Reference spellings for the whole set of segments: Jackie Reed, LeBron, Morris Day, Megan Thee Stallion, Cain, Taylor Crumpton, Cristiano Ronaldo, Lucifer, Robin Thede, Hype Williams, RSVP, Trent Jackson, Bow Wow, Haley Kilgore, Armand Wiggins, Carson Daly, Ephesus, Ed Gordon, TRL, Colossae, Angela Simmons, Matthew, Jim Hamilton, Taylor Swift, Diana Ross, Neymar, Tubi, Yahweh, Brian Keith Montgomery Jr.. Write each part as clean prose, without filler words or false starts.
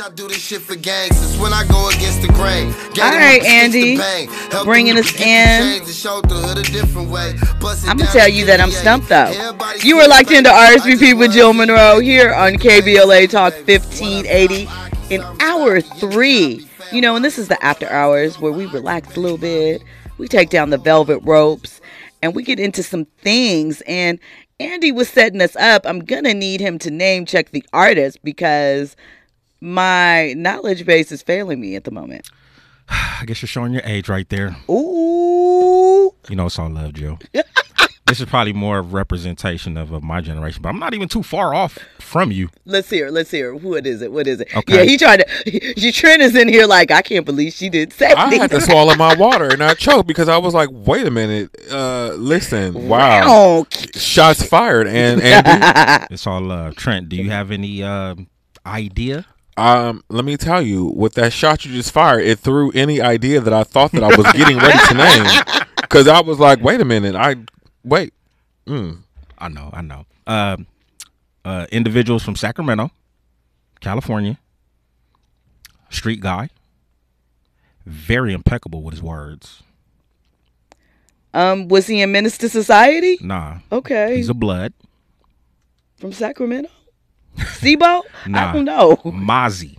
I do this shit for gangsters when I go against the grain. All right, Andy, bringing us in. I'm gonna tell you that I'm stumped though. You were locked into RSVP with Jill Munroe here on KBLA Talk 1580 in hour 3. You know, and this is the after hours where we relax a little bit. We take down the velvet ropes and we get into some things. And Andy was setting us up. I'm gonna need him to name check the artist because my knowledge base is failing me at the moment. I guess you're showing your age right there. Ooh. You know, it's all love, Jill. This is probably more of a representation of my generation, but I'm not even too far off from you. Let's hear. What is it? Okay. Yeah, he tried to... Trent is in here like, I can't believe she did 70. I had to swallow my water and I choked because I was like, wait a minute. Listen, wow. Shots fired, Andy. It's all love. Trent, do you have any idea? Let me tell you, with that shot you just fired, it threw any idea that I thought that I was getting ready to name. Because I was like, wait a minute, I know. Individuals from Sacramento, California, street guy, very impeccable with his words. Was he in Menace to Society? Nah. Okay. He's a blood. From Sacramento? Sibo? Nah. I don't know. Mozzy.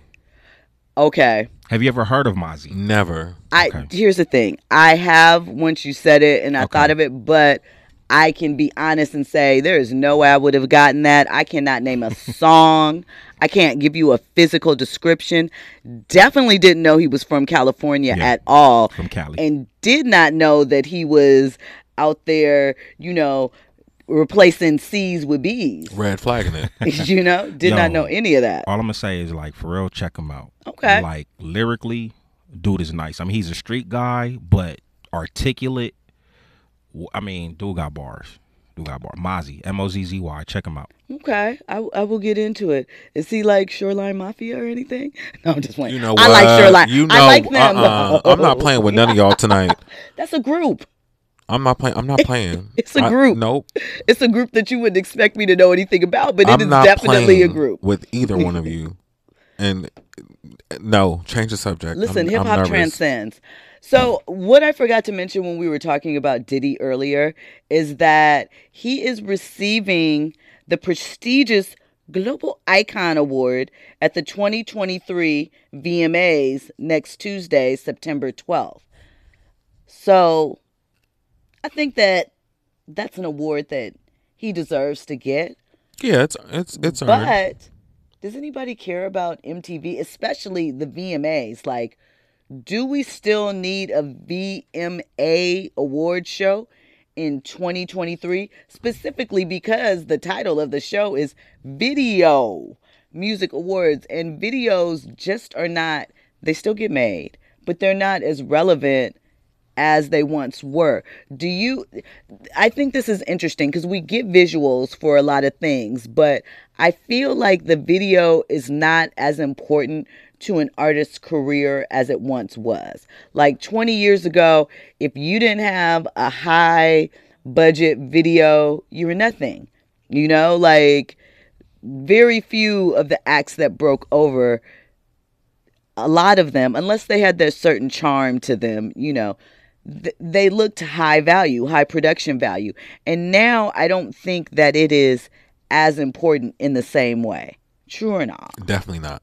Okay. Have you ever heard of Mozzy? Never. Here's the thing. I have once you said it and I thought of it, but I can be honest and say there is no way I would have gotten that. I cannot name a song. I can't give you a physical description. Definitely didn't know he was from California at all. From Cali. And did not know that he was out there, you know, replacing C's with B's. Red flagging it. You know, not know any of that. All I'm going to say is, like, for real, check him out. Okay. Like, lyrically, dude is nice. I mean, he's a street guy, but articulate. I mean, dude got bars. Mozzy, M-O-Z-Z-Y. Check him out. Okay. I will get into it. Is he like Shoreline Mafia or anything? No, I'm just playing. You know what? I like Shoreline. You know, I like them. I'm not playing with none of y'all tonight. That's a group. I'm not playing. It's a group. Nope. It's a group that you wouldn't expect me to know anything about, but it is definitely a group. With either one of you. And no, change the subject. Listen, hip hop transcends. So what I forgot to mention when we were talking about Diddy earlier is that he is receiving the prestigious Global Icon Award at the 2023 VMAs next Tuesday, September 12th. So I think that's an award that he deserves to get. Yeah, it's earned. But does anybody care about MTV, especially the VMAs? Like, do we still need a VMA award show in 2023? Specifically because the title of the show is Video Music Awards, and videos just are not, they still get made, but they're not as relevant as they once were. I think this is interesting because we get visuals for a lot of things, but I feel like the video is not as important to an artist's career as it once was. Like 20 years ago, if you didn't have a high budget video, you were nothing. You know, like very few of the acts that broke over, a lot of them, unless they had their certain charm to them, you know, they looked high value, high production value. And now I don't think that it is as important in the same way. True or not? Definitely not.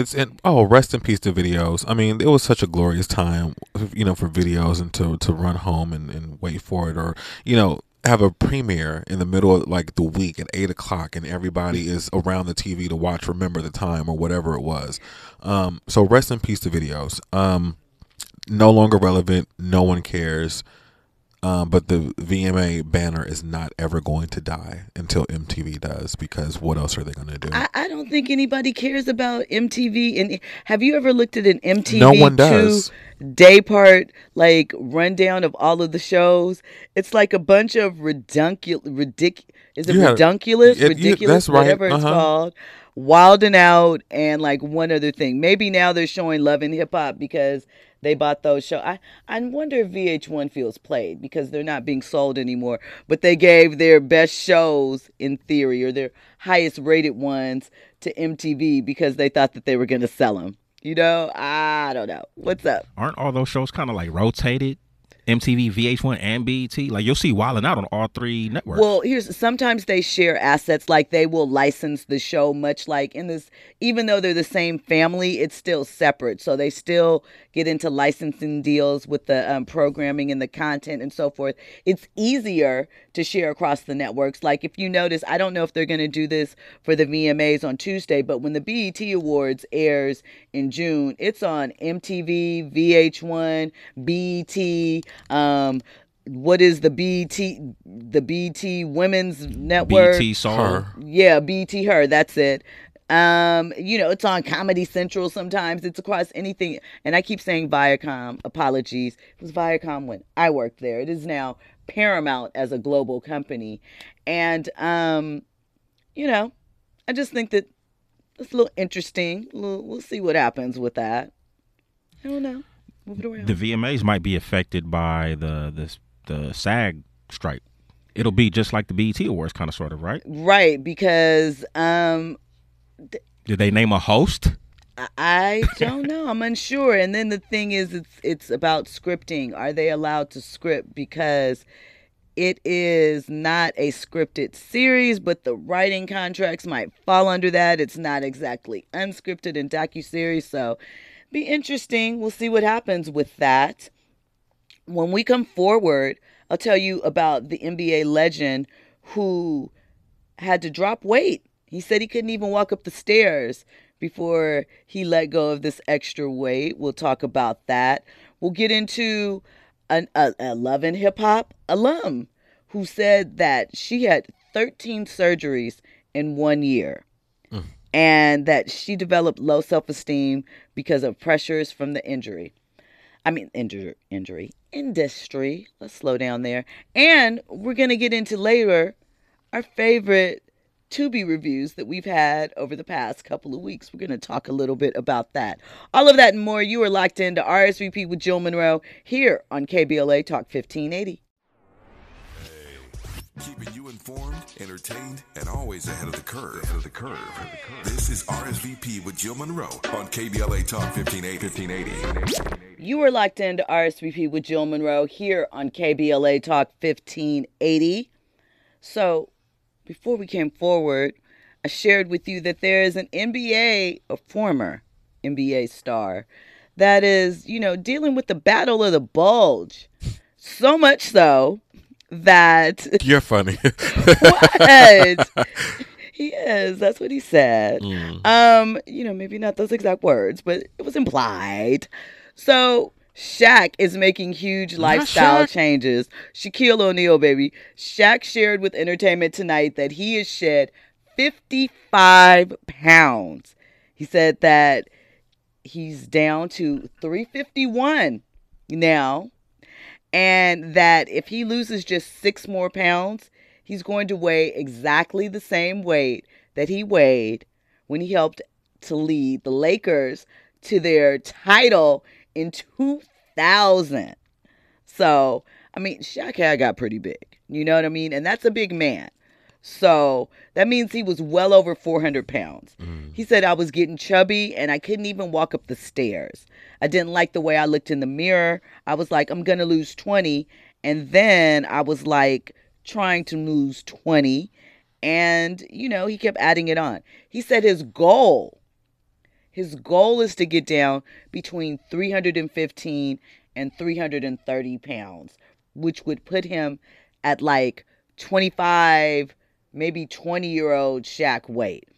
Rest in peace to videos. I mean, it was such a glorious time, you know, for videos and to run home and wait for it, or, you know, have a premiere in the middle of like the week at 8:00 and everybody is around the TV to watch Remember the Time or whatever it was. So rest in peace to videos. No longer relevant. No one cares. But the VMA banner is not ever going to die until MTV does, because what else are they going to do? I don't think anybody cares about MTV. And have you ever looked at an MTV No one does. 2 day part like rundown of all of the shows? It's like a bunch of ridiculous, that's right. Whatever it's called, Wildin' Out, and like one other thing. Maybe now they're showing Love and Hip Hop because they bought those shows. I wonder if VH1 feels played because they're not being sold anymore. But they gave their best shows, in theory, or their highest rated ones to MTV because they thought that they were going to sell them. You know, I don't know. What's up? Aren't all those shows kind of like rotated? MTV, VH1, and BET. Like, you'll see Wildin' Out on all three networks. Well, sometimes they share assets. Like, they will license the show, much like in this, even though they're the same family, it's still separate. So they still get into licensing deals with the programming and the content and so forth. It's easier to share across the networks. Like, if you notice, I don't know if they're going to do this for the VMAs on Tuesday, but when the BET Awards airs in June, it's on MTV, VH1, BET. What is the BET Women's Network? BET Her. Yeah, BET Her. That's it. You know, it's on Comedy Central sometimes. It's across anything. And I keep saying Viacom. Apologies. It was Viacom when I worked there. It is now Paramount as a global company. And, you know, I just think that it's a little interesting. We'll see what happens with that. I don't know. The VMAs might be affected by the SAG strike. It'll be just like the BET Awards, kind of, sort of, right? Right, because did they name a host? I don't know. I'm unsure. And then the thing is, it's about scripting. Are they allowed to script? Because it is not a scripted series, but the writing contracts might fall under that. It's not exactly unscripted in docuseries, so. Be interesting. We'll see what happens with that. When we come forward, I'll tell you about the NBA legend who had to drop weight. He said he couldn't even walk up the stairs before he let go of this extra weight. We'll talk about that. We'll get into a Love and Hip Hop alum who said that she had 13 surgeries in 1 year. And that she developed low self-esteem because of pressures from the industry. Let's slow down there. And we're going to get into later our favorite Tubi reviews that we've had over the past couple of weeks. We're going to talk a little bit about that. All of that and more. You are locked into RSVP with Jill Munroe here on KBLA Talk 1580. Keeping you informed, entertained, and always ahead of the curve. This is RSVP with Jill Munroe on KBLA Talk 1580. You are locked into RSVP with Jill Munroe here on KBLA Talk 1580. So, before we came forward, I shared with you that there is an NBA, a former NBA star, that is, you know, dealing with the battle of the bulge. So much so that you're funny. What? He is. That's what he said. You know, maybe not those exact words, but it was implied. So Shaq is making huge lifestyle changes. Shaquille O'Neal, baby. Shaq shared with Entertainment Tonight that he has shed 55 pounds. He said that he's down to 351 now. And that if he loses just 6 more pounds, he's going to weigh exactly the same weight that he weighed when he helped to lead the Lakers to their title in 2000. So, I mean, Shaq had got pretty big. You know what I mean? And that's a big man. So that means he was well over 400 pounds. He said, I was getting chubby and I couldn't even walk up the stairs. I didn't like the way I looked in the mirror. I was like, I'm going to lose 20. And then I was like trying to lose 20. And, you know, he kept adding it on. He said his goal is to get down between 315 and 330 pounds, which would put him at like 25, maybe 20-year-old Shaq weight,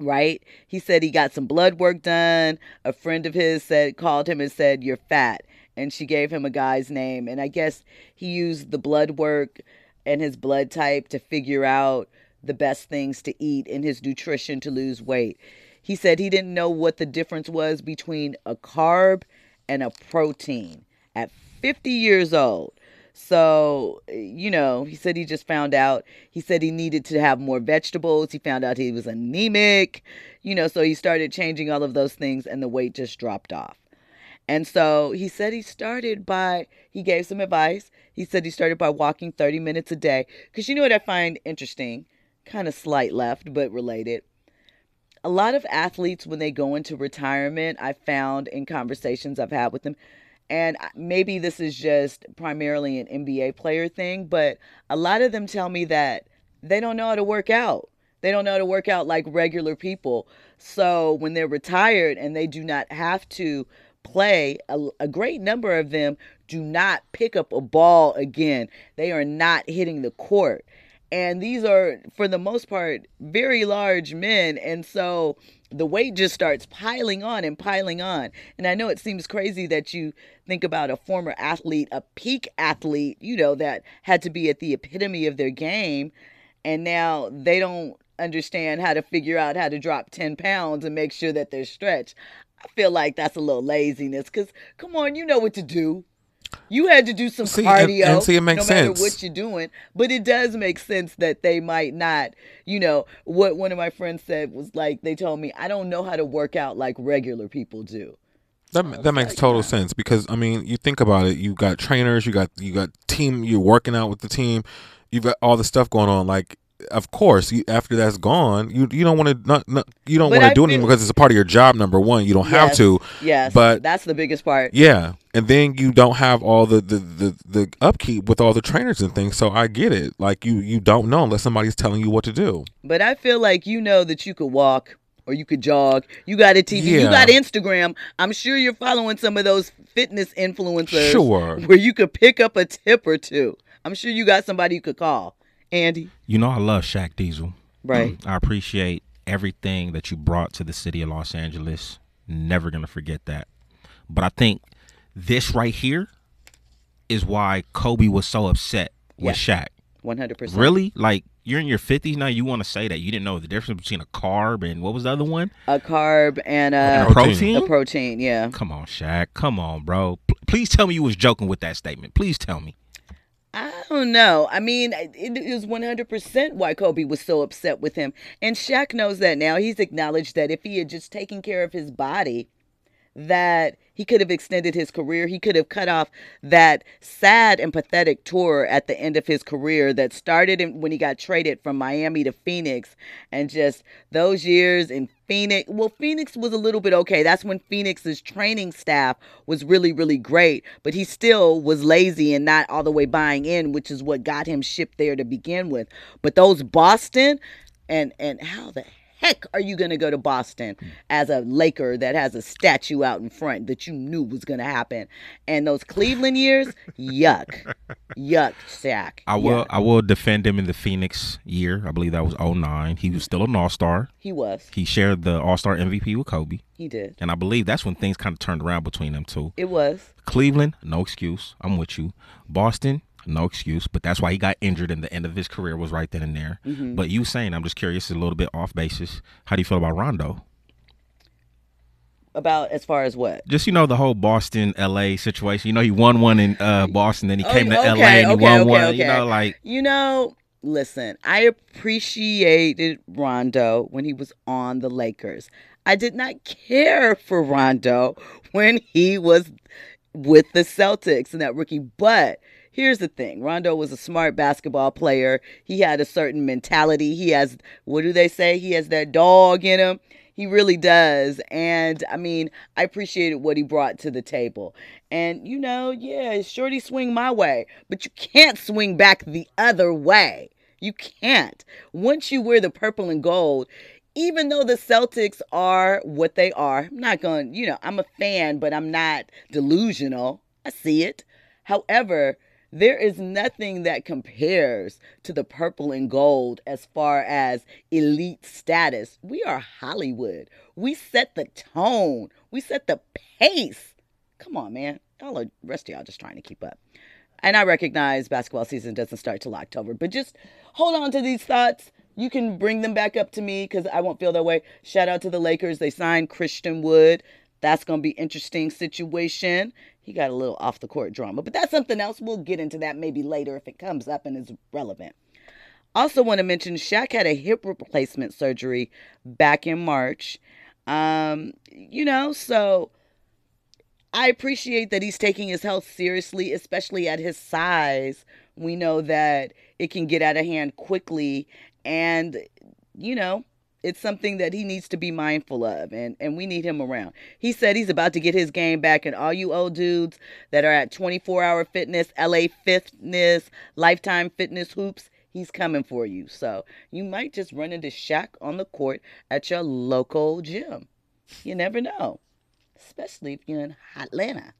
right? He said he got some blood work done. A friend of his called him and said, you're fat. And she gave him a guy's name. And I guess he used the blood work and his blood type to figure out the best things to eat in his nutrition to lose weight. He said he didn't know what the difference was between a carb and a protein at 50 years old. So, you know, he said he just found out. He said he needed to have more vegetables. He found out he was anemic, you know, so he started changing all of those things and the weight just dropped off. And so he said he started by, he gave some advice. He said he started by walking 30 minutes a day. Because you know what I find interesting, kind of slight left, but related. A lot of athletes, when they go into retirement, I found in conversations I've had with them, and maybe this is just primarily an NBA player thing, but a lot of them tell me that they don't know how to work out. They don't know how to work out like regular people. So when they're retired and they do not have to play, a great number of them do not pick up a ball again. They are not hitting the court. And these are, for the most part, very large men. And so the weight just starts piling on and piling on. And I know it seems crazy that you think about a former athlete, a peak athlete, you know, that had to be at the epitome of their game. And now they don't understand how to figure out how to drop 10 pounds and make sure that they're stretched. I feel like that's a little laziness because, come on, you know what to do. You had to do some cardio, and see, it makes no matter sense. What you're doing. But it does make sense that they might not, you know, what one of my friends said was like, they told me, I don't know how to work out like regular people do. That makes total sense because, I mean, you think about it. You got trainers, you got team, you're working out with the team. You've got all the stuff going on. Like, of course, after that's gone, you don't want to do it anymore because it's a part of your job. Number one, you don't have to. Yes, but that's the biggest part. Yeah, and then you don't have all the upkeep with all the trainers and things. So I get it. Like you don't know unless somebody's telling you what to do. But I feel like you know that you could walk or you could jog. You got a TV. Yeah. You got Instagram. I'm sure you're following some of those fitness influencers. Sure, where you could pick up a tip or two. I'm sure you got somebody you could call. Andy. You know I love Shaq Diesel. Right. I appreciate everything that you brought to the city of Los Angeles. Never going to forget that. But I think this right here is why Kobe was so upset with Shaq. 100%. Really? Like, you're in your 50s now. You want to say that you didn't know the difference between a carb and what was the other one? A carb and a protein. A protein, yeah. Come on, Shaq. Come on, bro. Please tell me you was joking with that statement. Please tell me. I don't know. I mean, it is 100% why Kobe was so upset with him. And Shaq knows that now. He's acknowledged that if he had just taken care of his body, that he could have extended his career. He could have cut off that sad and pathetic tour at the end of his career that started when he got traded from Miami to Phoenix. And just those years in Phoenix. Well, Phoenix was a little bit okay. That's when Phoenix's training staff was really, really great. But he still was lazy and not all the way buying in, which is what got him shipped there to begin with. But those Boston and how the heck are you going to go to Boston as a Laker that has a statue out in front that you knew was going to happen? And those Cleveland years, yuck. Yuck, Shaq. I will defend him in the Phoenix year. I believe that was 2009. He was still an all-star. He was. He shared the all-star MVP with Kobe. He did. And I believe that's when things kind of turned around between them two. It was. Cleveland, no excuse. I'm with you. Boston, no excuse, but that's why he got injured and the end of his career was right then and there. Mm-hmm. But you saying, I'm just curious, a little bit off basis, how do you feel about Rondo? About as far as what? Just, you know, the whole Boston-LA situation. You know, he won one in Boston, then he came to LA and he won one. You know, like. You know, listen, I appreciated Rondo when he was on the Lakers. I did not care for Rondo when he was with the Celtics and that rookie, but here's the thing. Rondo was a smart basketball player. He had a certain mentality. He has, what do they say? He has that dog in him. He really does. And, I mean, I appreciated what he brought to the table. And, you know, yeah, shorty swing my way. But you can't swing back the other way. You can't. Once you wear the purple and gold, even though the Celtics are what they are, I'm not going to, you know, I'm a fan, but I'm not delusional. I see it. However, there is nothing that compares to the purple and gold as far as elite status. We are Hollywood. We set the tone. We set the pace. Come on, man. The rest of y'all just trying to keep up. And I recognize basketball season doesn't start till October, but just hold on to these thoughts. You can bring them back up to me because I won't feel that way. Shout out to the Lakers. They signed Christian Wood. That's going to be an interesting situation. He got a little off the court drama, but that's something else. We'll get into that maybe later if it comes up and is relevant. Also want to mention Shaq had a hip replacement surgery back in March. So I appreciate that he's taking his health seriously, especially at his size. We know that it can get out of hand quickly, and, it's something that he needs to be mindful of, and we need him around. He said he's about to get his game back, and all you old dudes that are at 24-Hour Fitness, LA Fitness, Lifetime Fitness Hoops, he's coming for you. So you might just run into Shaq on the court at your local gym. You never know, especially if you're in Atlanta.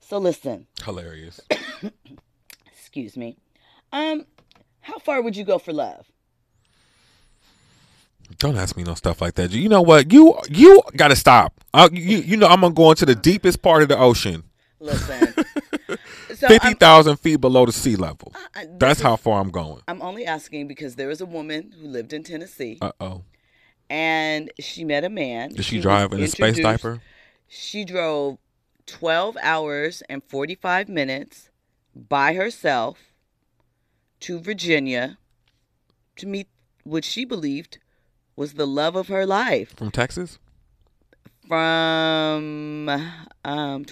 So listen. Hilarious. Excuse me. How far would you go for love? Don't ask me no stuff like that. You know what? You gotta stop. I'm gonna go into the deepest part of the ocean. Listen, 50,000 feet below the sea level. That's how far I'm going. I'm only asking because there was a woman who lived in Tennessee. Uh-oh. And she met a man. Did she drive in a space diaper? She drove 12 hours and 45 minutes by herself to Virginia to meet what she believed was the love of her life. From Texas? From 12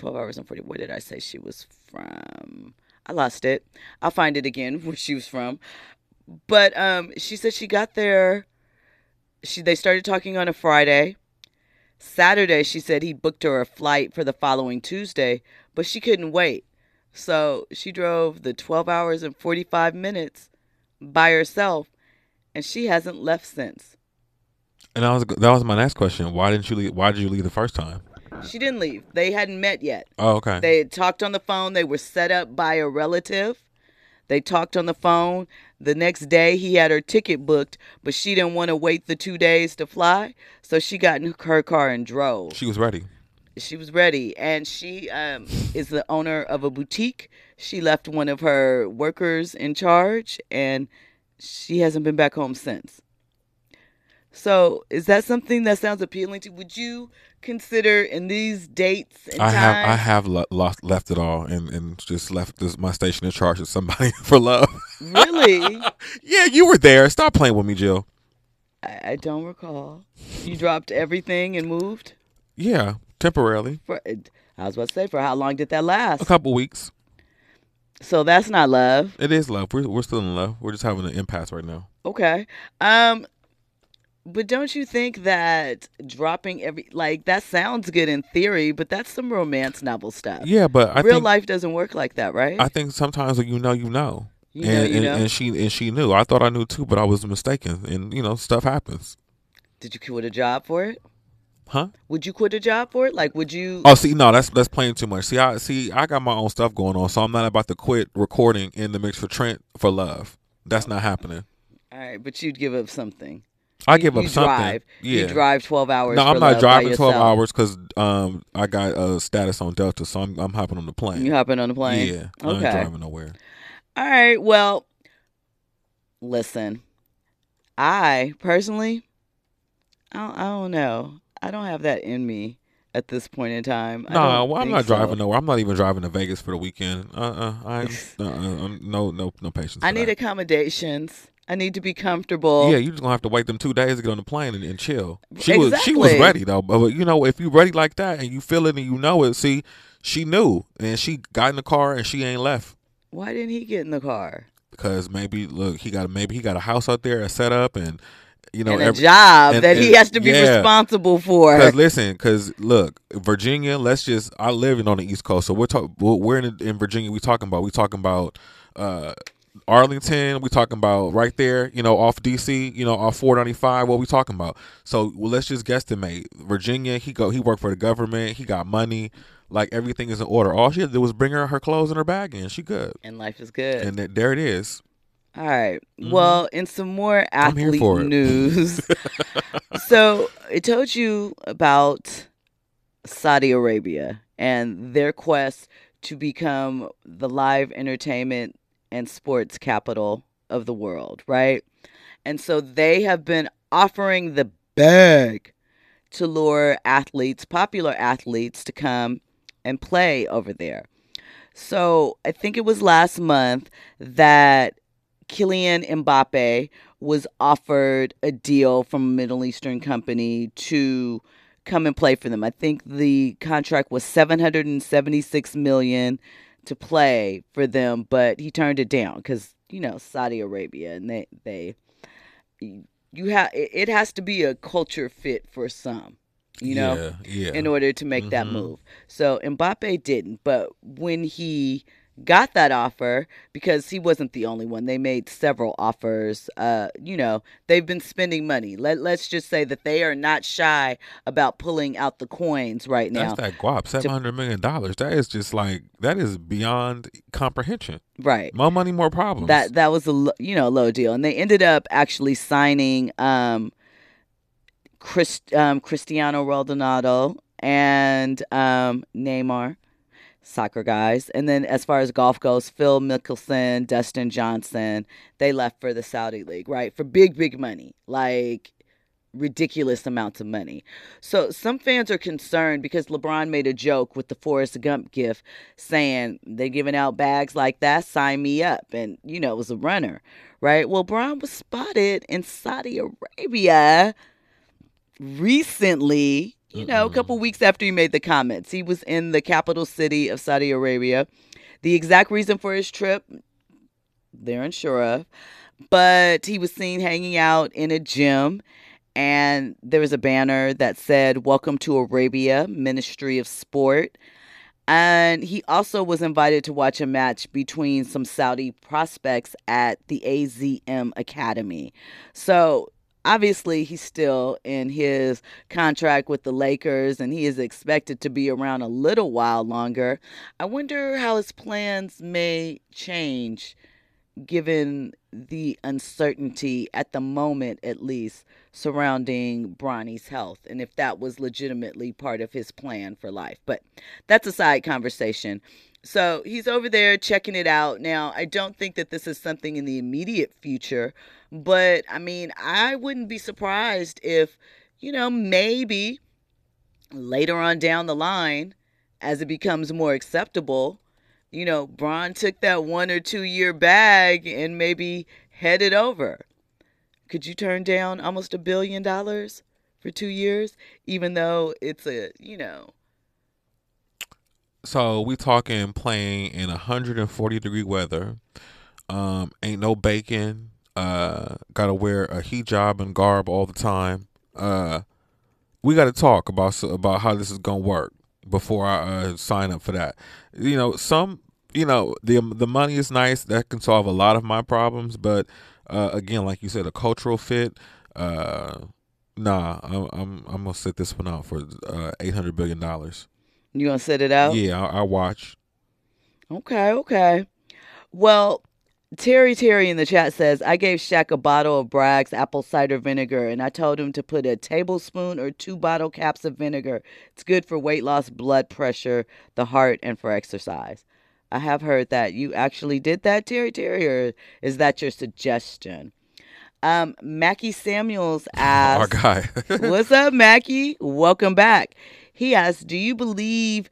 hours and 40. Where did I say she was from? I lost it. I'll find it again where she was from. But she said she got there. They started talking on a Friday. Saturday, she said he booked her a flight for the following Tuesday, but she couldn't wait. So she drove the 12 hours and 45 minutes by herself, and she hasn't left since. And that was my next question. Why didn't you leave? Why did you leave the first time? She didn't leave. They hadn't met yet. Oh, okay. They had talked on the phone. They were set up by a relative. They talked on the phone. The next day, he had her ticket booked, but she didn't want to wait the 2 days to fly, so she got in her car and drove. She was ready. She was ready, and she is the owner of a boutique. She left one of her workers in charge, and she hasn't been back home since. So is that something that sounds appealing to you? Would you consider in these dates and times? I have left it all and just left my station in charge of somebody for love. Really? Yeah, you were there. Stop playing with me, Jill. I don't recall. You dropped everything and moved? Yeah, temporarily. I was about to say, for how long did that last? A couple weeks. So that's not love. It is love. We're still in love. We're just having an impasse right now. Okay. But don't you think that dropping that sounds good in theory, but that's some romance novel stuff. Yeah, but real life doesn't work like that, right? I think sometimes when you know. And she knew. I thought I knew too, but I was mistaken. And stuff happens. Did you quit a job for it? Huh? Would you quit a job for it? Like, would you? Oh, see, no, that's playing too much. I got my own stuff going on, so I'm not about to quit recording in the mix for Trent for love. That's not happening. All right, but you'd give up something. I give up something. Drive. Yeah. You drive 12 hours. No, I'm not driving 12 hours because I got a status on Delta, so I'm hopping on the plane. You hopping on the plane? Yeah. Okay. I ain't driving nowhere. All right. Well, listen, I personally, I don't know. I don't have that in me at this point in time. I'm not driving nowhere. I'm not even driving to Vegas for the weekend. No patience. I need accommodations. I need to be comfortable. Yeah, you're just going to have to wait them 2 days to get on the plane and chill. She was ready, though. But, if you're ready like that and you feel it and you know it, see, she knew. And she got in the car and she ain't left. Why didn't he get in the car? Because he got a house out there, a setup, and, and a job that he has to be responsible for. Because Virginia, I live on the East Coast. So we're in Virginia. We're talking about Arlington, we talking about right there, off DC, off 495. What we talking about? So let's just guesstimate. Virginia, he worked for the government. He got money. Like, everything is in order. All she had to do was bring her clothes and her bag in. She good. And life is good. And there it is. All right. Mm-hmm. Well, in some more athlete news. So I told you about Saudi Arabia and their quest to become the live entertainment and sports capital of the world, right? And so they have been offering the bag to lure athletes, popular athletes, to come and play over there. So I think it was last month that Kylian Mbappe was offered a deal from a Middle Eastern company to come and play for them. I think the contract was $776 million to play for them, but he turned it down because, you know, Saudi Arabia, and it has to be a culture fit for some, you know, in order to make that move. So Mbappe didn't, but when he got that offer, because he wasn't the only one, they made several offers. You know, they've been spending money. Let's just say that they are not shy about pulling out the coins right now. That's that guap, $700 million. That is just like, that is beyond comprehension. Right. More money, more problems. That was a, you know, low deal, and they ended up actually signing Cristiano Ronaldo and Neymar, soccer guys. And then as far as golf goes, Phil Mickelson, Dustin Johnson, they left for the Saudi League, right? For big, big money, like ridiculous amounts of money. So some fans are concerned because LeBron made a joke with the Forrest Gump gif saying, they're giving out bags like that, sign me up. And, you know, it was a runner, right? Well, LeBron was spotted in Saudi Arabia recently, you know, a couple weeks after he made the comments. He was in the capital city of Saudi Arabia. The exact reason for his trip, they're unsure of, but he was seen hanging out in a gym, and there was a banner that said, "Welcome to Arabia, Ministry of Sport." And he also was invited to watch a match between some Saudi prospects at the AZM Academy. So obviously, he's still in his contract with the Lakers, and he is expected to be around a little while longer. I wonder how his plans may change, given the uncertainty at the moment, at least, surrounding Bronny's health, and if that was legitimately part of his plan for life. But that's a side conversation. So he's over there checking it out. Now, I don't think that this is something in the immediate future, but I mean, I wouldn't be surprised if, you know, maybe later on down the line, as it becomes more acceptable, you know, Bron took that 1 or 2 year bag and maybe headed over. Could you turn down almost $1 billion for 2 years, even though it's a, you know. So we talking playing in 140 degree weather, ain't no bacon, gotta wear a hijab and garb all the time. We gotta talk about how this is gonna work before I sign up for that. You know, the money is nice, that can solve a lot of my problems, but again, like you said, a cultural fit. Nah, I'm gonna sit this one out for $800 billion. You gonna sit it out? Yeah, I'll watch. Okay. Well, Terry in the chat says, I gave Shaq a bottle of Bragg's apple cider vinegar, and I told him to put a tablespoon or 2 bottle caps of vinegar. It's good for weight loss, blood pressure, the heart, and for exercise. I have heard that. You actually did that, Terry, or is that your suggestion? Mackie Samuels asks, our guy. What's up, Mackie? Welcome back. He asks, do you believe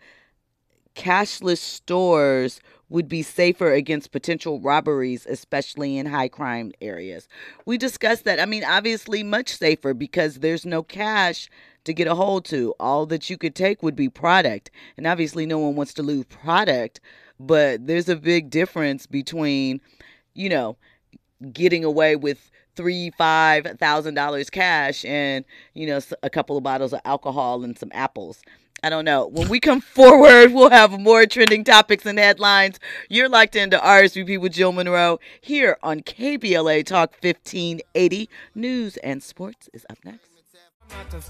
cashless stores would be safer against potential robberies, especially in high crime areas? We discussed that. I mean, obviously much safer because there's no cash to get a hold to. All that you could take would be product. And obviously no one wants to lose product, but there's a big difference between, you know, getting away with $5,000 cash and, you know, a couple of bottles of alcohol and some apples. I don't know. When we come forward, we'll have more trending topics and headlines. You're locked into RSVP with Jill Munroe here on KBLA Talk 1580. News and sports is up next.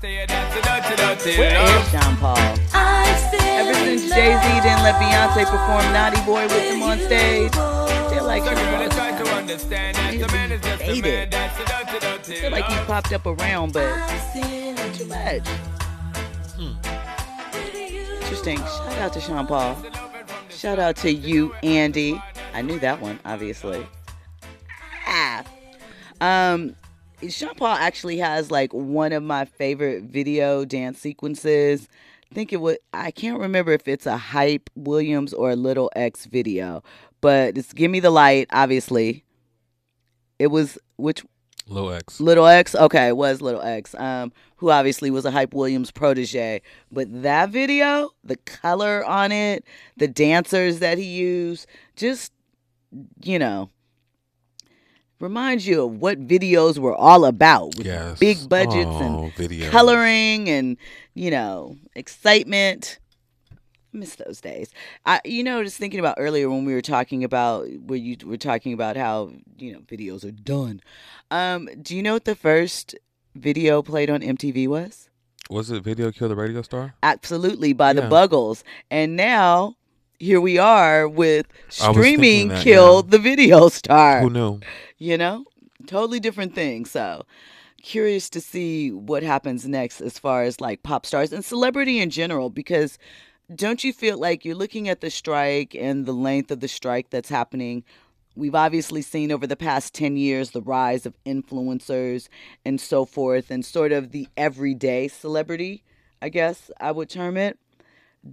Where is John Paul? Ever since Jay-Z didn't let Beyonce perform Naughty Boy with him on stage, they're like, I feel like he popped up around, but not too much. Interesting. Shout out to Sean Paul. Shout out to you, Andy. I knew that one, obviously. Sean Paul actually has like one of my favorite video dance sequences. I think it was, I can't remember if it's a Hype Williams or a Little X video, but it's Give Me the Light, obviously. It was, which? Little X. Little X? Okay, it was Little X, who obviously was a Hype Williams protege. But that video, the color on it, the dancers that he used, just, you know, reminds you of what videos were all about. With yes. Big budgets and videos. Coloring and, you know, excitement. I miss those days. Just thinking about earlier when we were talking about where you were talking about how, you know, videos are done. Do you know what the first video played on MTV was? Was it Video Kill the Radio Star? Absolutely, by the Buggles. And now here we are with streaming that, killed the video star. Who knew? You know, totally different thing. So curious to see what happens next as far as like pop stars and celebrity in general, because don't you feel like you're looking at the strike and the length of the strike that's happening? We've obviously seen over the past 10 years the rise of influencers and so forth and sort of the everyday celebrity, I guess I would term it.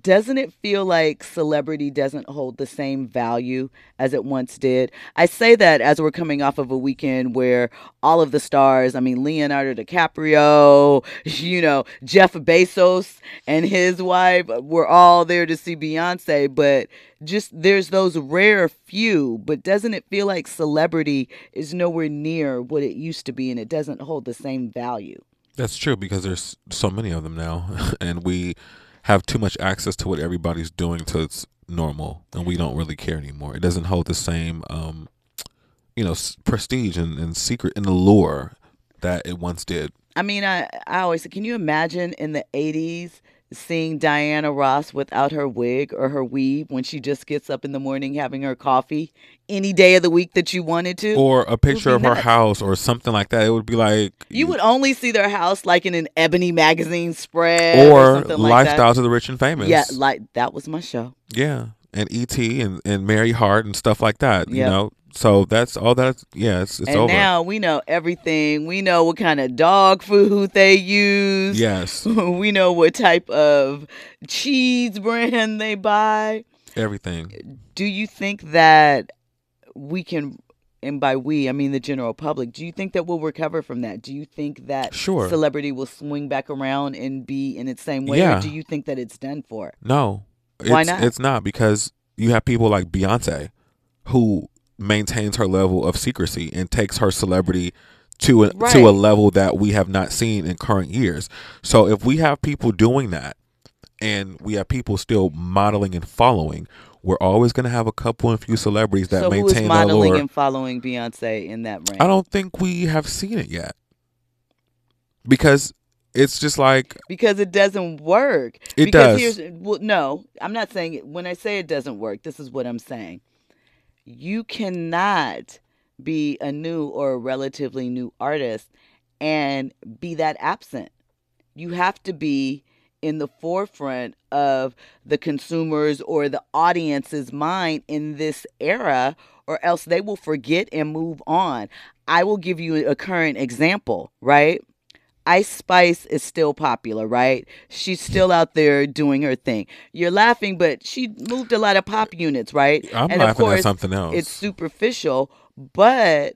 Doesn't it feel like celebrity doesn't hold the same value as it once did? I say that as we're coming off of a weekend where all of the stars, I mean, Leonardo DiCaprio, you know, Jeff Bezos and his wife were all there to see Beyonce, but just there's those rare few. But doesn't it feel like celebrity is nowhere near what it used to be and it doesn't hold the same value? That's true, because there's so many of them now and we have too much access to what everybody's doing, so it's normal and we don't really care anymore. It doesn't hold the same prestige and secret and allure that it once did. I mean, I always say, can you imagine in the 80s seeing Diana Ross without her wig or her weave when she just gets up in the morning having her coffee any day of the week that you wanted to? Or a picture of her house or something like that. It would be like... You would only see their house like in an Ebony magazine spread or something like that. Lifestyles of the Rich and Famous. Yeah, like that was my show. Yeah, and E.T. and Mary Hart and stuff like that, you know? So that's all that. Yeah, it's and over. And now we know everything. We know what kind of dog food they use. Yes. We know what type of cheese brand they buy. Everything. Do you think that we can, and by we, I mean the general public, do you think that we'll recover from that? Do you think that celebrity will swing back around and be in its same way? Yeah. Or do you think that it's done for? No. Why not? It's not, because you have people like Beyonce who maintains her level of secrecy and takes her celebrity to a level that we have not seen in current years. So if we have people doing that and we have people still modeling and following, we're always going to have a couple and few celebrities that maintain their allure. So who is modeling and following Beyonce in that range? I don't think we have seen it yet. Because it's just like... Because it doesn't work. It does. No, I'm not saying it. When I say it doesn't work, this is what I'm saying. You cannot be a new or a relatively new artist and be that absent. You have to be in the forefront of the consumer's or the audience's mind in this era, or else they will forget and move on. I will give you a current example, right? Ice Spice is still popular, right? She's still out there doing her thing. You're laughing, but she moved a lot of pop units, right? I'm and laughing of course, at something else. It's superficial, but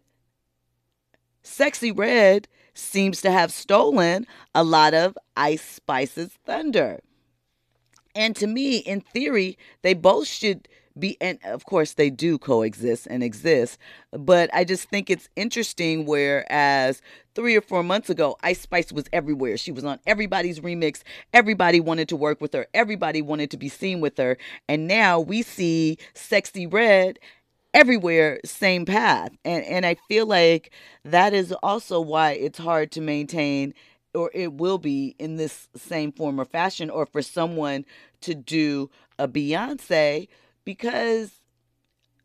Sexy Red seems to have stolen a lot of Ice Spice's thunder. And to me, in theory, they both should be, and of course they do coexist and exist, but I just think it's interesting, whereas 3 or 4 months ago, Ice Spice was everywhere. She was on everybody's remix. Everybody wanted to work with her. Everybody wanted to be seen with her. And now we see Sexy Red everywhere, same path. And I feel like that is also why it's hard to maintain, or it will be in this same form or fashion, or for someone to do a Beyonce, because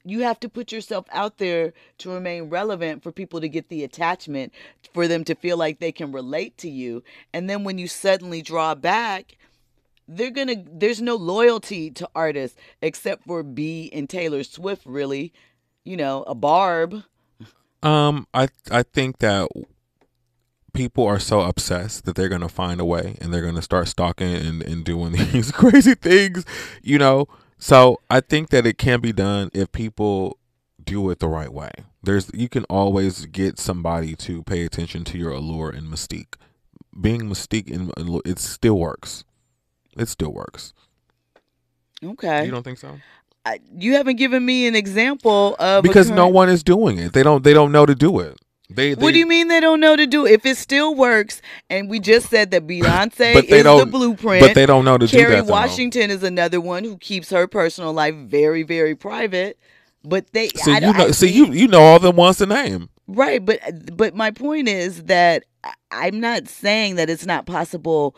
you have to put yourself out there to remain relevant for people to get the attachment, for them to feel like they can relate to you. And then when you suddenly draw back, there's no loyalty to artists except for B and Taylor Swift, really, you know, a Barb. I think that people are so obsessed that they're going to find a way and they're going to start stalking and doing these crazy things, you know? So I think that it can be done if people do it the right way. You can always get somebody to pay attention to your allure and mystique. Being mystique, it still works. It still works. Okay. You don't think so? You haven't given me an example of because no one is doing it. They don't know to do it. What do you mean they don't know to do? If it still works, and we just said that Beyonce is the blueprint. But they don't know to do that. Kerry Washington is another one who keeps her personal life very, very private. But they you know all them ones to name. Right, but my point is that I'm not saying that it's not possible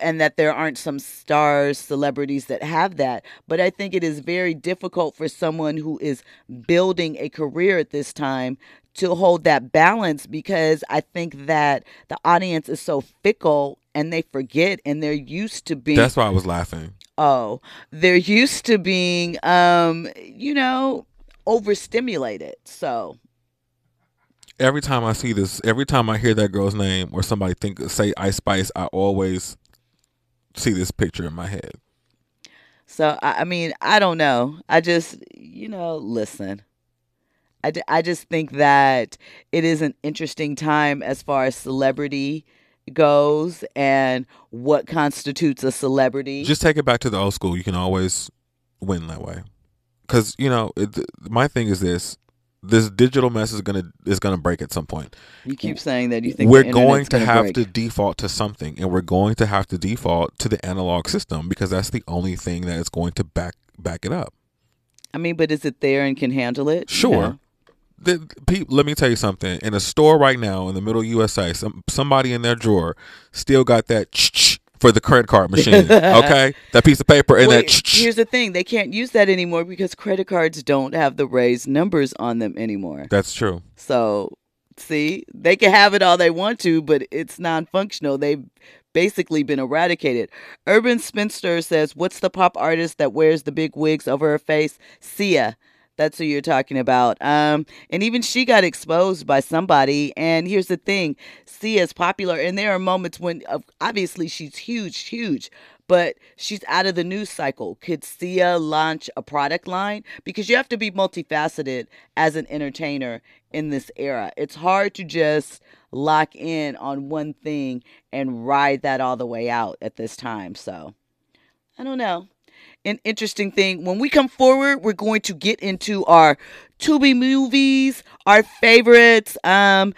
and that there aren't some stars, celebrities that have that. But I think it is very difficult for someone who is building a career at this time to hold that balance, because I think that the audience is so fickle and they forget, and they're used to being... That's why I was laughing. Oh, they're used to being, overstimulated. So... Every time I see this, every time I hear that girl's name or somebody say Ice Spice, I always see this picture in my head. So, I mean, I don't know. I just, listen. I just think that it is an interesting time as far as celebrity goes and what constitutes a celebrity. Just take it back to the old school. You can always win that way. Because, my thing is this. This digital mess is gonna break at some point. You keep saying that you think we're going to have to default to something, and we're going to have to default to the analog system because that's the only thing that is going to back it up. I mean, but is it there and can handle it? Sure. Yeah. Let me tell you something. In a store right now in the middle of USA, somebody in their drawer still got that for the credit card machine, okay? That piece of paper and Here's the thing. They can't use that anymore because credit cards don't have the raised numbers on them anymore. That's true. So, see, they can have it all they want to, but it's non-functional. They've basically been eradicated. Urban Spinster says, what's the pop artist that wears the big wigs over her face? Sia. That's who you're talking about. And even she got exposed by somebody. And here's the thing. Sia's popular. And there are moments when, obviously, she's huge. But she's out of the news cycle. Could Sia launch a product line? Because you have to be multifaceted as an entertainer in this era. It's hard to just lock in on one thing and ride that all the way out at this time. So, I don't know. An interesting thing. When we come forward, we're going to get into our Tubi movies, our favorites. I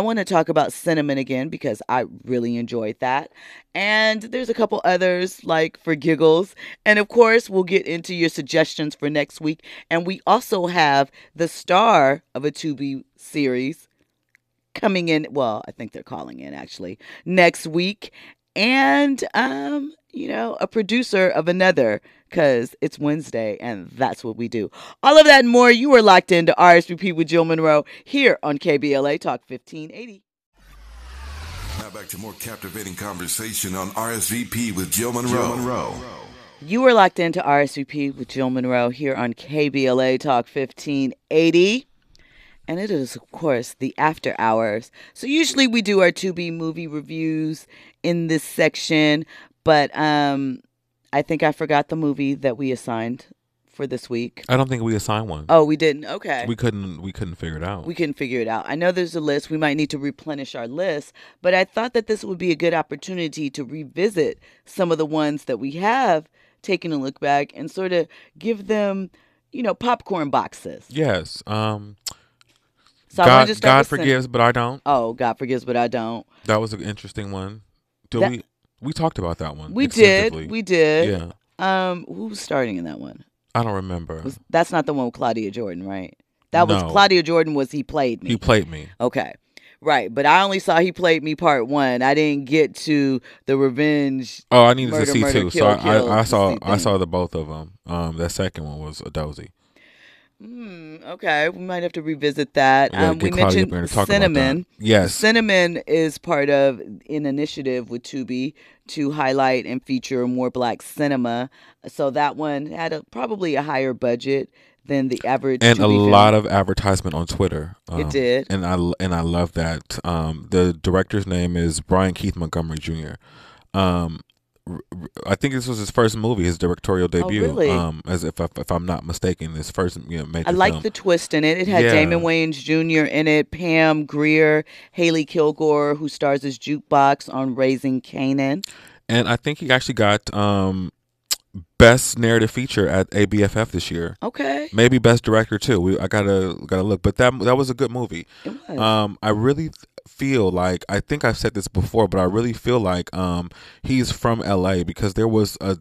want to talk about Cinnamon again because I really enjoyed that. And there's a couple others like for giggles. And of course, we'll get into your suggestions for next week. And we also have the star of a Tubi series coming in. Well, I think they're calling in actually next week. And, a producer of another, because it's Wednesday and that's what we do. All of that and more. You are locked into RSVP with Jill Munroe here on KBLA Talk 1580. Now back to more captivating conversation on RSVP with Jill Munroe. You are locked into RSVP with Jill Munroe here on KBLA Talk 1580. And it is, of course, the after hours. So usually we do our Tubi movie reviews in this section. But I think I forgot the movie that we assigned for this week. I don't think we assigned one. Oh, we didn't? Okay. We couldn't figure it out. I know there's a list. We might need to replenish our list. But I thought that this would be a good opportunity to revisit some of the ones that we have taken a look back and sort of give them, popcorn boxes. Yes. So God forgives, but I don't. Oh, God forgives, but I don't. That was an interesting one. We talked about that one. We did. Yeah. Who was starting in that one? I don't remember. That's not the one with Claudia Jordan, right? No. Claudia Jordan was He Played Me. He Played Me. Okay. Right. But I only saw He Played Me Part 1. I didn't get to the revenge. Oh, I needed to see two. So I saw the both of them. That second one was a dozy. Okay, we might have to revisit that. We mentioned Cinnamon. Yes. Cinnamon is part of an initiative with Tubi to highlight and feature more Black cinema. So that one had probably a higher budget than the average and Tubi a film. Lot of advertisement on Twitter. It did, and I love that. The director's name is Brian Keith Montgomery Jr. I think this was his first movie, his directorial debut. Oh, really? As if I'm not mistaken, his first major. I like the twist in it. It had Damon Wayans Jr. in it, Pam Grier, Haley Kilgore, who stars as Jukebox on Raising Kanan. And I think he actually got best narrative feature at ABFF this year. Okay, maybe best director too. I gotta look, but that was a good movie. It was. I really feel like, I think I've said this before, but I really feel like he's from LA, because there was a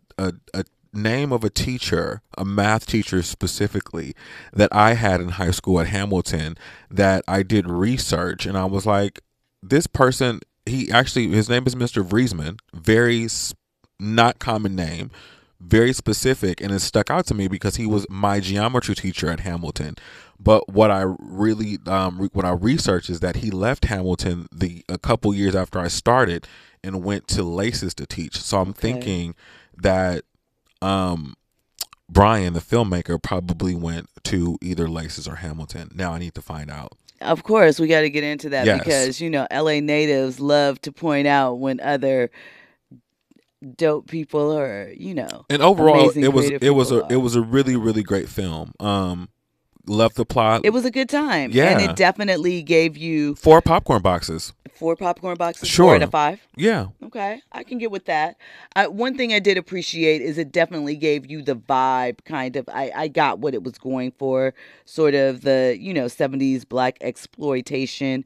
name of a teacher, a math teacher specifically, that I had in high school at Hamilton that I did research, and I was like, this person, his name is Mr. Vriesman, very not common name, very specific, and it stuck out to me because he was my geometry teacher at Hamilton. But what I really what I researched is that he left Hamilton a couple years after I started and went to Laces to teach. So I'm thinking that Brian, the filmmaker, probably went to either Laces or Hamilton. Now I need to find out. Of course, we got to get into that because, LA natives love to point out when other dope people are, And overall, it was a really, really great film. Love the plot. It was a good time. Yeah. And it definitely gave you... Four popcorn boxes. Sure. 4 out of 5? Yeah. Okay. I can get with that. One thing I did appreciate is it definitely gave you the vibe, kind of. I got what it was going for. Sort of the, 70s black exploitation,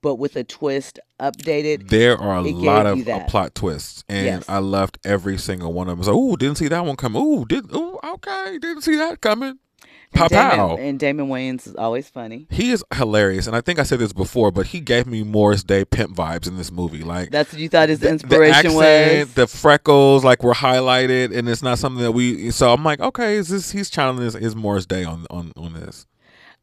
but with a twist updated. There are a lot of plot twists, and I loved every single one of them. So, didn't see that one coming. Didn't see that coming. And Damon Wayans is always funny. He is hilarious, and I think I said this before, but he gave me Morris Day pimp vibes in this movie. Like, that's what you thought his inspiration the accent, was. The freckles were highlighted, and it's not something that we. So I'm like, okay, he's channeling his Morris Day on this.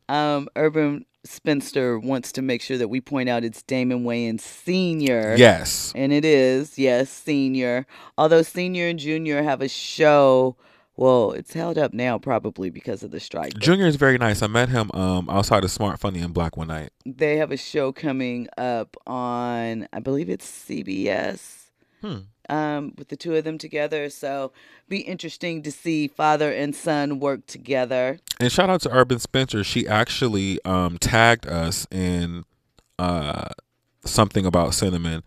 Urban Spinster wants to make sure that we point out it's Damon Wayans Sr. Yes, and it is Sr. Although Sr. and Jr. have a show. Well, it's held up now probably because of the strike. Junior is very nice. I met him outside of Smart, Funny, and Black one night. They have a show coming up on, I believe it's CBS, with the two of them together. So be interesting to see father and son work together. And shout out to Urban Spencer. She actually tagged us in something about Cinnamon,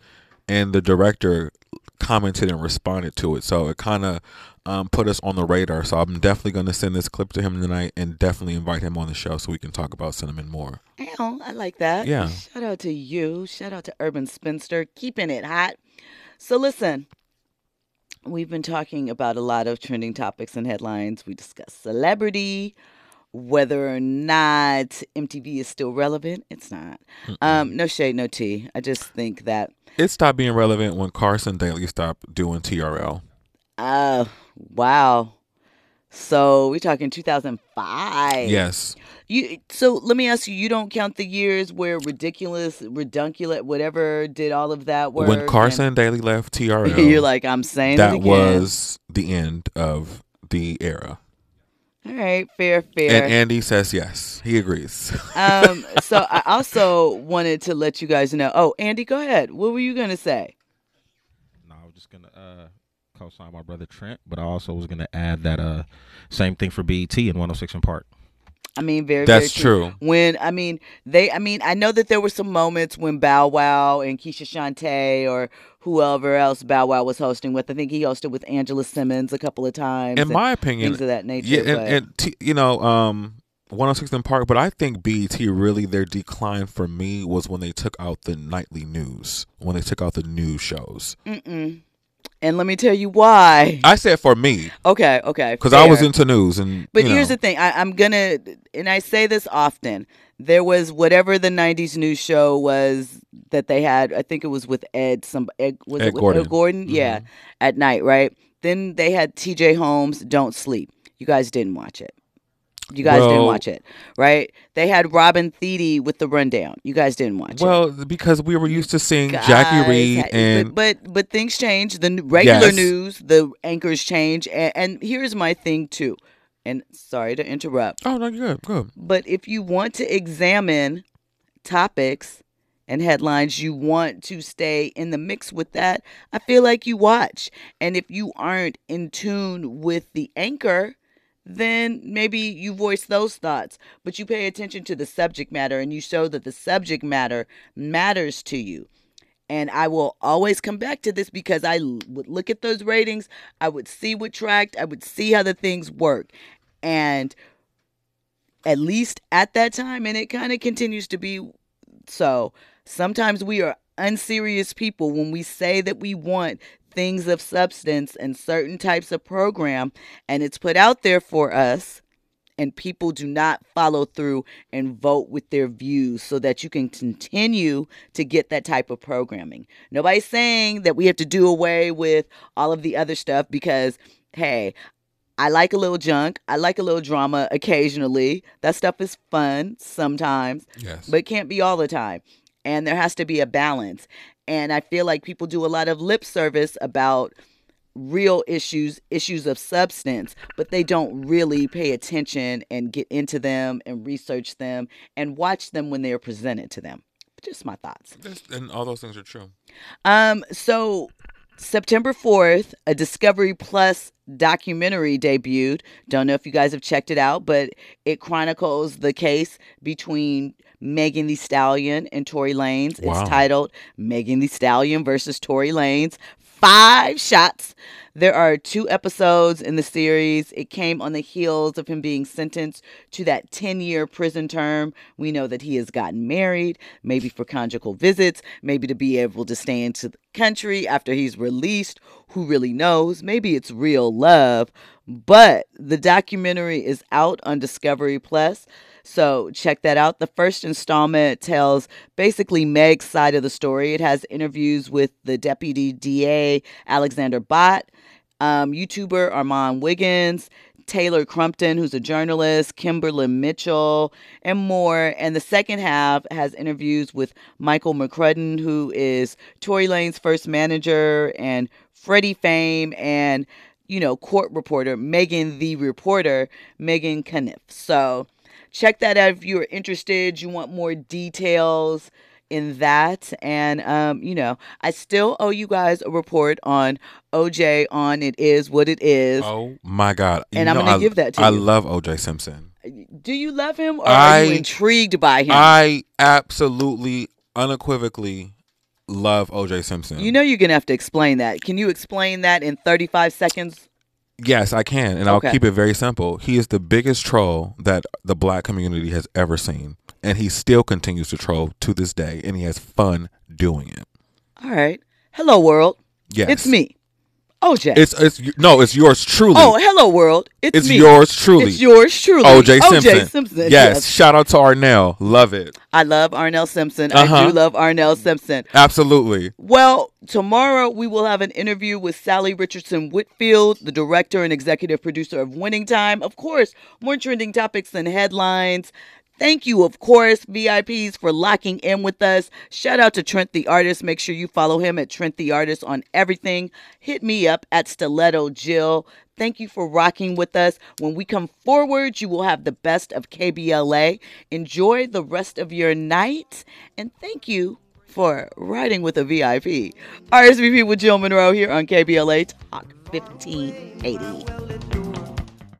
and the director commented and responded to it. So it kind of... put us on the radar. So I'm definitely going to send this clip to him tonight and definitely invite him on the show so we can talk about Cinnamon more. Oh, I like that. Yeah. Shout out to you. Shout out to Urban Spinster. Keeping it hot. So listen, we've been talking about a lot of trending topics and headlines. We discussed celebrity, whether or not MTV is still relevant. It's not. No shade, no tea. I just think that. It stopped being relevant when Carson Daly stopped doing TRL. Wow. So we're talking 2005. Yes. So let me ask you, you don't count the years where ridiculous, redunculate, whatever did all of that work? When Carson Daly left TRL. You're like, I'm saying that again. Was the end of the era. All right. Fair. And Andy says yes. He agrees. So I also wanted to let you guys know. Oh, Andy, go ahead. What were you going to say? No, I was just going to... co-signed my brother Trent, but I also was going to add that same thing for BET and 106 in Park. I mean, very true. When I know that there were some moments when Bow Wow and Keisha Shantae or whoever else Bow Wow was hosting with. I think he hosted with Angela Simmons a couple of times. In my opinion, things of that nature. Yeah, and 106 in Park, but I think BET really, their decline for me was when they took out the nightly news, when they took out the news shows. And let me tell you why. I said for me. Okay. Because I was into news. But here's the thing. I'm going to, and I say this often, there was whatever the 90s news show was that they had. I think it was with Ed Gordon? Mm-hmm. Yeah, at night, right? Then they had TJ Holmes, Don't Sleep. You guys didn't watch it. Right? They had Robin Thede with The Rundown. You guys didn't watch it. Well, because we were used to seeing Jackie Reed and... But things change. The regular news, the anchors change. And here's my thing, too. and sorry to interrupt. Oh, no, good. But if you want to examine topics and headlines, you want to stay in the mix with that, I feel like you watch. And if you aren't in tune with the anchor, then maybe you voice those thoughts. But you pay attention to the subject matter and you show that the subject matter matters to you. And I will always come back to this because I would look at those ratings. I would see what tracked. I would see how the things work. And at least at that time, and it kind of continues to be so, sometimes we are unserious people when we say that we want things of substance and certain types of program, and it's put out there for us, and people do not follow through and vote with their views so that you can continue to get that type of programming. Nobody's saying that we have to do away with all of the other stuff because, hey, I like a little junk. I like a little drama occasionally. That stuff is fun sometimes, yes, but it can't be all the time. And there has to be a balance. And I feel like people do a lot of lip service about real issues, issues of substance, but they don't really pay attention and get into them and research them and watch them when they are presented to them. But just my thoughts. And all those things are true. So September 4th, a Discovery Plus documentary debuted. Don't know if you guys have checked it out, but it chronicles the case between Megan Thee Stallion and Tory Lanez. Wow. It's titled Megan Thee Stallion versus Tory Lanez. 5 shots. There are 2 episodes in the series. It came on the heels of him being sentenced to that 10-year prison term. We know that he has gotten married, maybe for conjugal visits, maybe to be able to stay into the country after he's released. Who really knows? Maybe it's real love. But the documentary is out on Discovery Plus, so check that out. The first installment tells basically Meg's side of the story. It has interviews with the deputy DA, Alexander Bott, YouTuber Armand Wiggins, Taylor Crumpton, who's a journalist, Kimberly Mitchell, and more. And the second half has interviews with Michael McCrudden, who is Tory Lane's first manager, and Freddie Fame, and, you know, court reporter, Megan the Reporter, Megan Cuniff. So check that out if you're interested. You want more details in that. And, you know, I still owe you guys a report on OJ on It Is What It Is. Oh, my God. And I'm going to give that to you. I love OJ Simpson. Do you love him, or are you intrigued by him? I absolutely, unequivocally love OJ Simpson. You know you're going to have to explain that. Can you explain that in 35 seconds? Yes, I can, and okay. I'll keep it very simple. He is the biggest troll that the black community has ever seen, and he still continues to troll to this day, and he has fun doing it. All right. Hello, world. Yes. It's me, OJ. It's yours truly. Oh, hello, world. It's me. It's yours truly. OJ Simpson. Yes. Shout out to Arnell. Love it. I love Arnell Simpson. Uh-huh. I do love Arnell Simpson. Absolutely. Well, tomorrow we will have an interview with Sally Richardson Whitfield, the director and executive producer of Winning Time. Of course, more trending topics and headlines. Thank you, of course, VIPs, for locking in with us. Shout out to Trent the Artist. Make sure you follow him at Trent the Artist on everything. Hit me up at Stiletto Jill. Thank you for rocking with us. When we come forward, you will have the best of KBLA. Enjoy the rest of your night. And thank you for riding with a VIP. RSVP with Jill Munroe here on KBLA Talk 1580.